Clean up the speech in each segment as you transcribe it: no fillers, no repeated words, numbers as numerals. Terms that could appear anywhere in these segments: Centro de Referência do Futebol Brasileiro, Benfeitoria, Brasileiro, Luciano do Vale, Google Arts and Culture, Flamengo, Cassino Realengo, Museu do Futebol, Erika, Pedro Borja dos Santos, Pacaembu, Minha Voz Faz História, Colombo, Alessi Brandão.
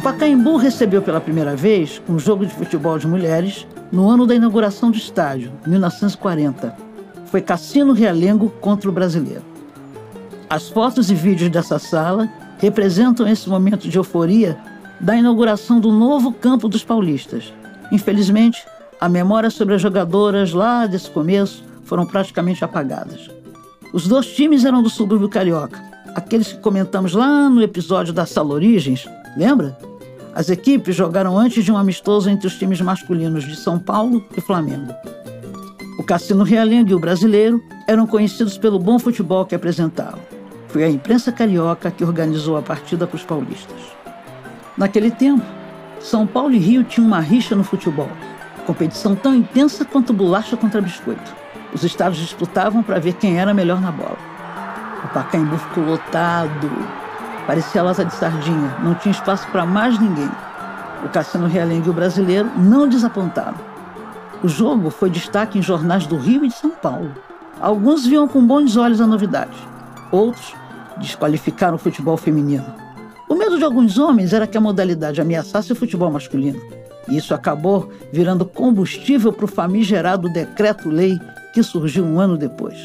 Pacaembu recebeu pela primeira vez um jogo de futebol de mulheres no ano da inauguração do estádio, 1940. Foi Cassino Realengo contra o Brasileiro. As fotos e vídeos dessa sala representam esse momento de euforia da inauguração do novo campo dos paulistas. Infelizmente, a memória sobre as jogadoras lá desse começo foram praticamente apagadas. Os dois times eram do subúrbio carioca, aqueles que comentamos lá no episódio da Sala Origens, lembra? As equipes jogaram antes de um amistoso entre os times masculinos de São Paulo e Flamengo. O Cassino Realengo e o Brasileiro eram conhecidos pelo bom futebol que apresentavam. Foi a imprensa carioca que organizou a partida para os paulistas. Naquele tempo, São Paulo e Rio tinham uma rixa no futebol, competição tão intensa quanto bolacha contra biscoito. Os estados disputavam para ver quem era melhor na bola. O Pacaembu ficou lotado. Parecia lata de sardinha, não tinha espaço para mais ninguém. O Cassino Realengo e o Brasileiro não desapontaram. O jogo foi destaque em jornais do Rio e de São Paulo. Alguns viam com bons olhos a novidade. Outros desqualificaram o futebol feminino. O medo de alguns homens era que a modalidade ameaçasse o futebol masculino. E isso acabou virando combustível para o famigerado decreto-lei que surgiu um ano depois.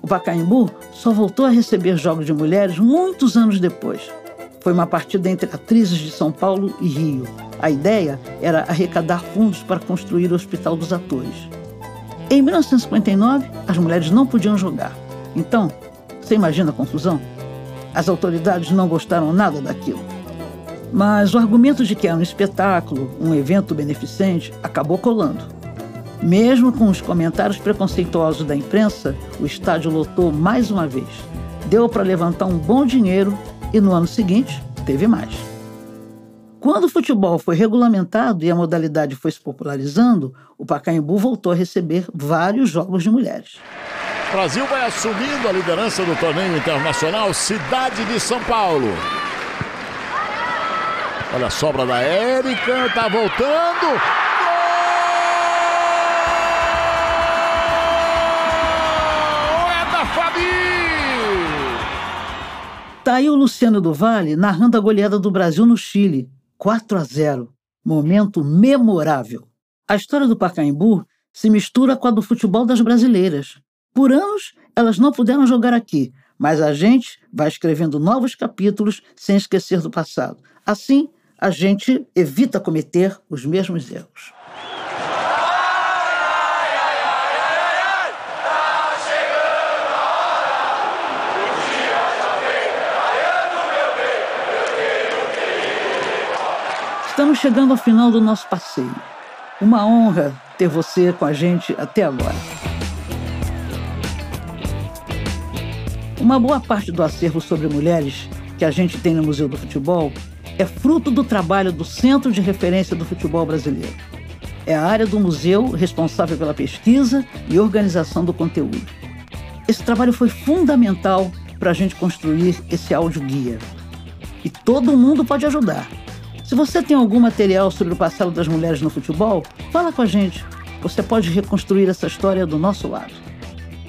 O Pacaembu só voltou a receber jogos de mulheres muitos anos depois. Foi uma partida entre atrizes de São Paulo e Rio. A ideia era arrecadar fundos para construir o Hospital dos Atores. Em 1959, as mulheres não podiam jogar. Então, você imagina a confusão? As autoridades não gostaram nada daquilo. Mas o argumento de que era um espetáculo, um evento beneficente, acabou colando. Mesmo com os comentários preconceituosos da imprensa, o estádio lotou mais uma vez. Deu para levantar um bom dinheiro e, no ano seguinte, teve mais. Quando o futebol foi regulamentado e a modalidade foi se popularizando, o Pacaembu voltou a receber vários jogos de mulheres. O Brasil vai assumindo a liderança do torneio internacional Cidade de São Paulo. Olha a sobra da Erika, tá voltando... Tá aí o Luciano do Vale narrando a goleada do Brasil no Chile, 4-0. Momento memorável. A história do Pacaembu se mistura com a do futebol das brasileiras. Por anos, elas não puderam jogar aqui, mas a gente vai escrevendo novos capítulos sem esquecer do passado. Assim, a gente evita cometer os mesmos erros. Estamos chegando ao final do nosso passeio. Uma honra ter você com a gente até agora. Uma boa parte do acervo sobre mulheres que a gente tem no Museu do Futebol é fruto do trabalho do Centro de Referência do Futebol Brasileiro. É a área do museu responsável pela pesquisa e organização do conteúdo. Esse trabalho foi fundamental para a gente construir esse áudio-guia. E todo mundo pode ajudar. Se você tem algum material sobre o passado das mulheres no futebol, fala com a gente. Você pode reconstruir essa história do nosso lado.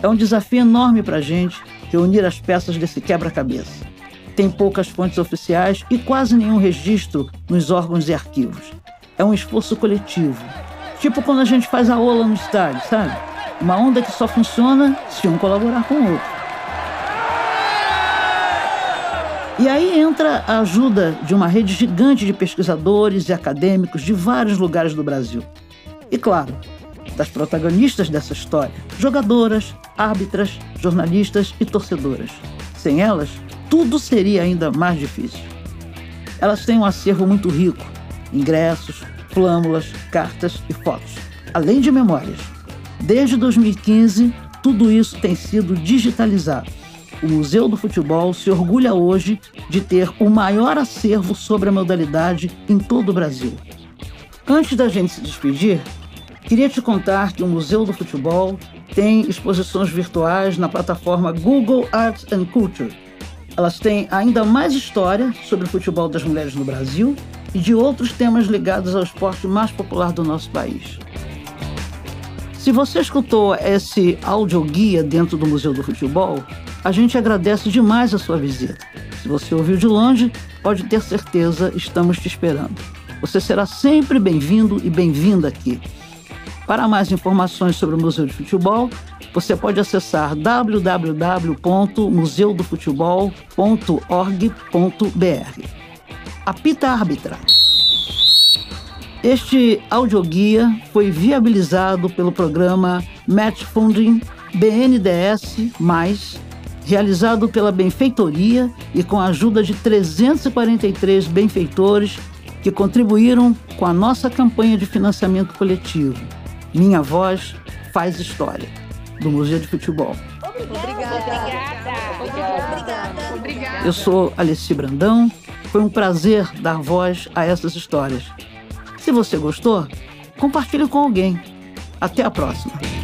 É um desafio enorme para a gente reunir as peças desse quebra-cabeça. Tem poucas fontes oficiais e quase nenhum registro nos órgãos e arquivos. É um esforço coletivo. Tipo quando a gente faz a ola no estádio, sabe? Uma onda que só funciona se um colaborar com o outro. E aí entra a ajuda de uma rede gigante de pesquisadores e acadêmicos de vários lugares do Brasil. E, claro, das protagonistas dessa história, jogadoras, árbitras, jornalistas e torcedoras. Sem elas, tudo seria ainda mais difícil. Elas têm um acervo muito rico, ingressos, flâmulas, cartas e fotos, além de memórias. Desde 2015, tudo isso tem sido digitalizado. O Museu do Futebol se orgulha hoje de ter o maior acervo sobre a modalidade em todo o Brasil. Antes da gente se despedir, queria te contar que o Museu do Futebol tem exposições virtuais na plataforma Google Arts and Culture. Elas têm ainda mais história sobre o futebol das mulheres no Brasil e de outros temas ligados ao esporte mais popular do nosso país. Se você escutou esse audioguia dentro do Museu do Futebol, a gente agradece demais a sua visita. Se você ouviu de longe, pode ter certeza, estamos te esperando. Você será sempre bem-vindo e bem-vinda aqui. Para mais informações sobre o Museu do Futebol, você pode acessar www.museudofutebol.org.br. Apita Árbitra. Este audioguia foi viabilizado pelo programa Match Funding BNDES+, realizado pela Benfeitoria e com a ajuda de 343 benfeitores que contribuíram com a nossa campanha de financiamento coletivo Minha Voz Faz História, do Museu de Futebol. Obrigada. Eu sou Alessi Brandão. Foi um prazer dar voz a essas histórias. Se você gostou, compartilhe com alguém. Até a próxima.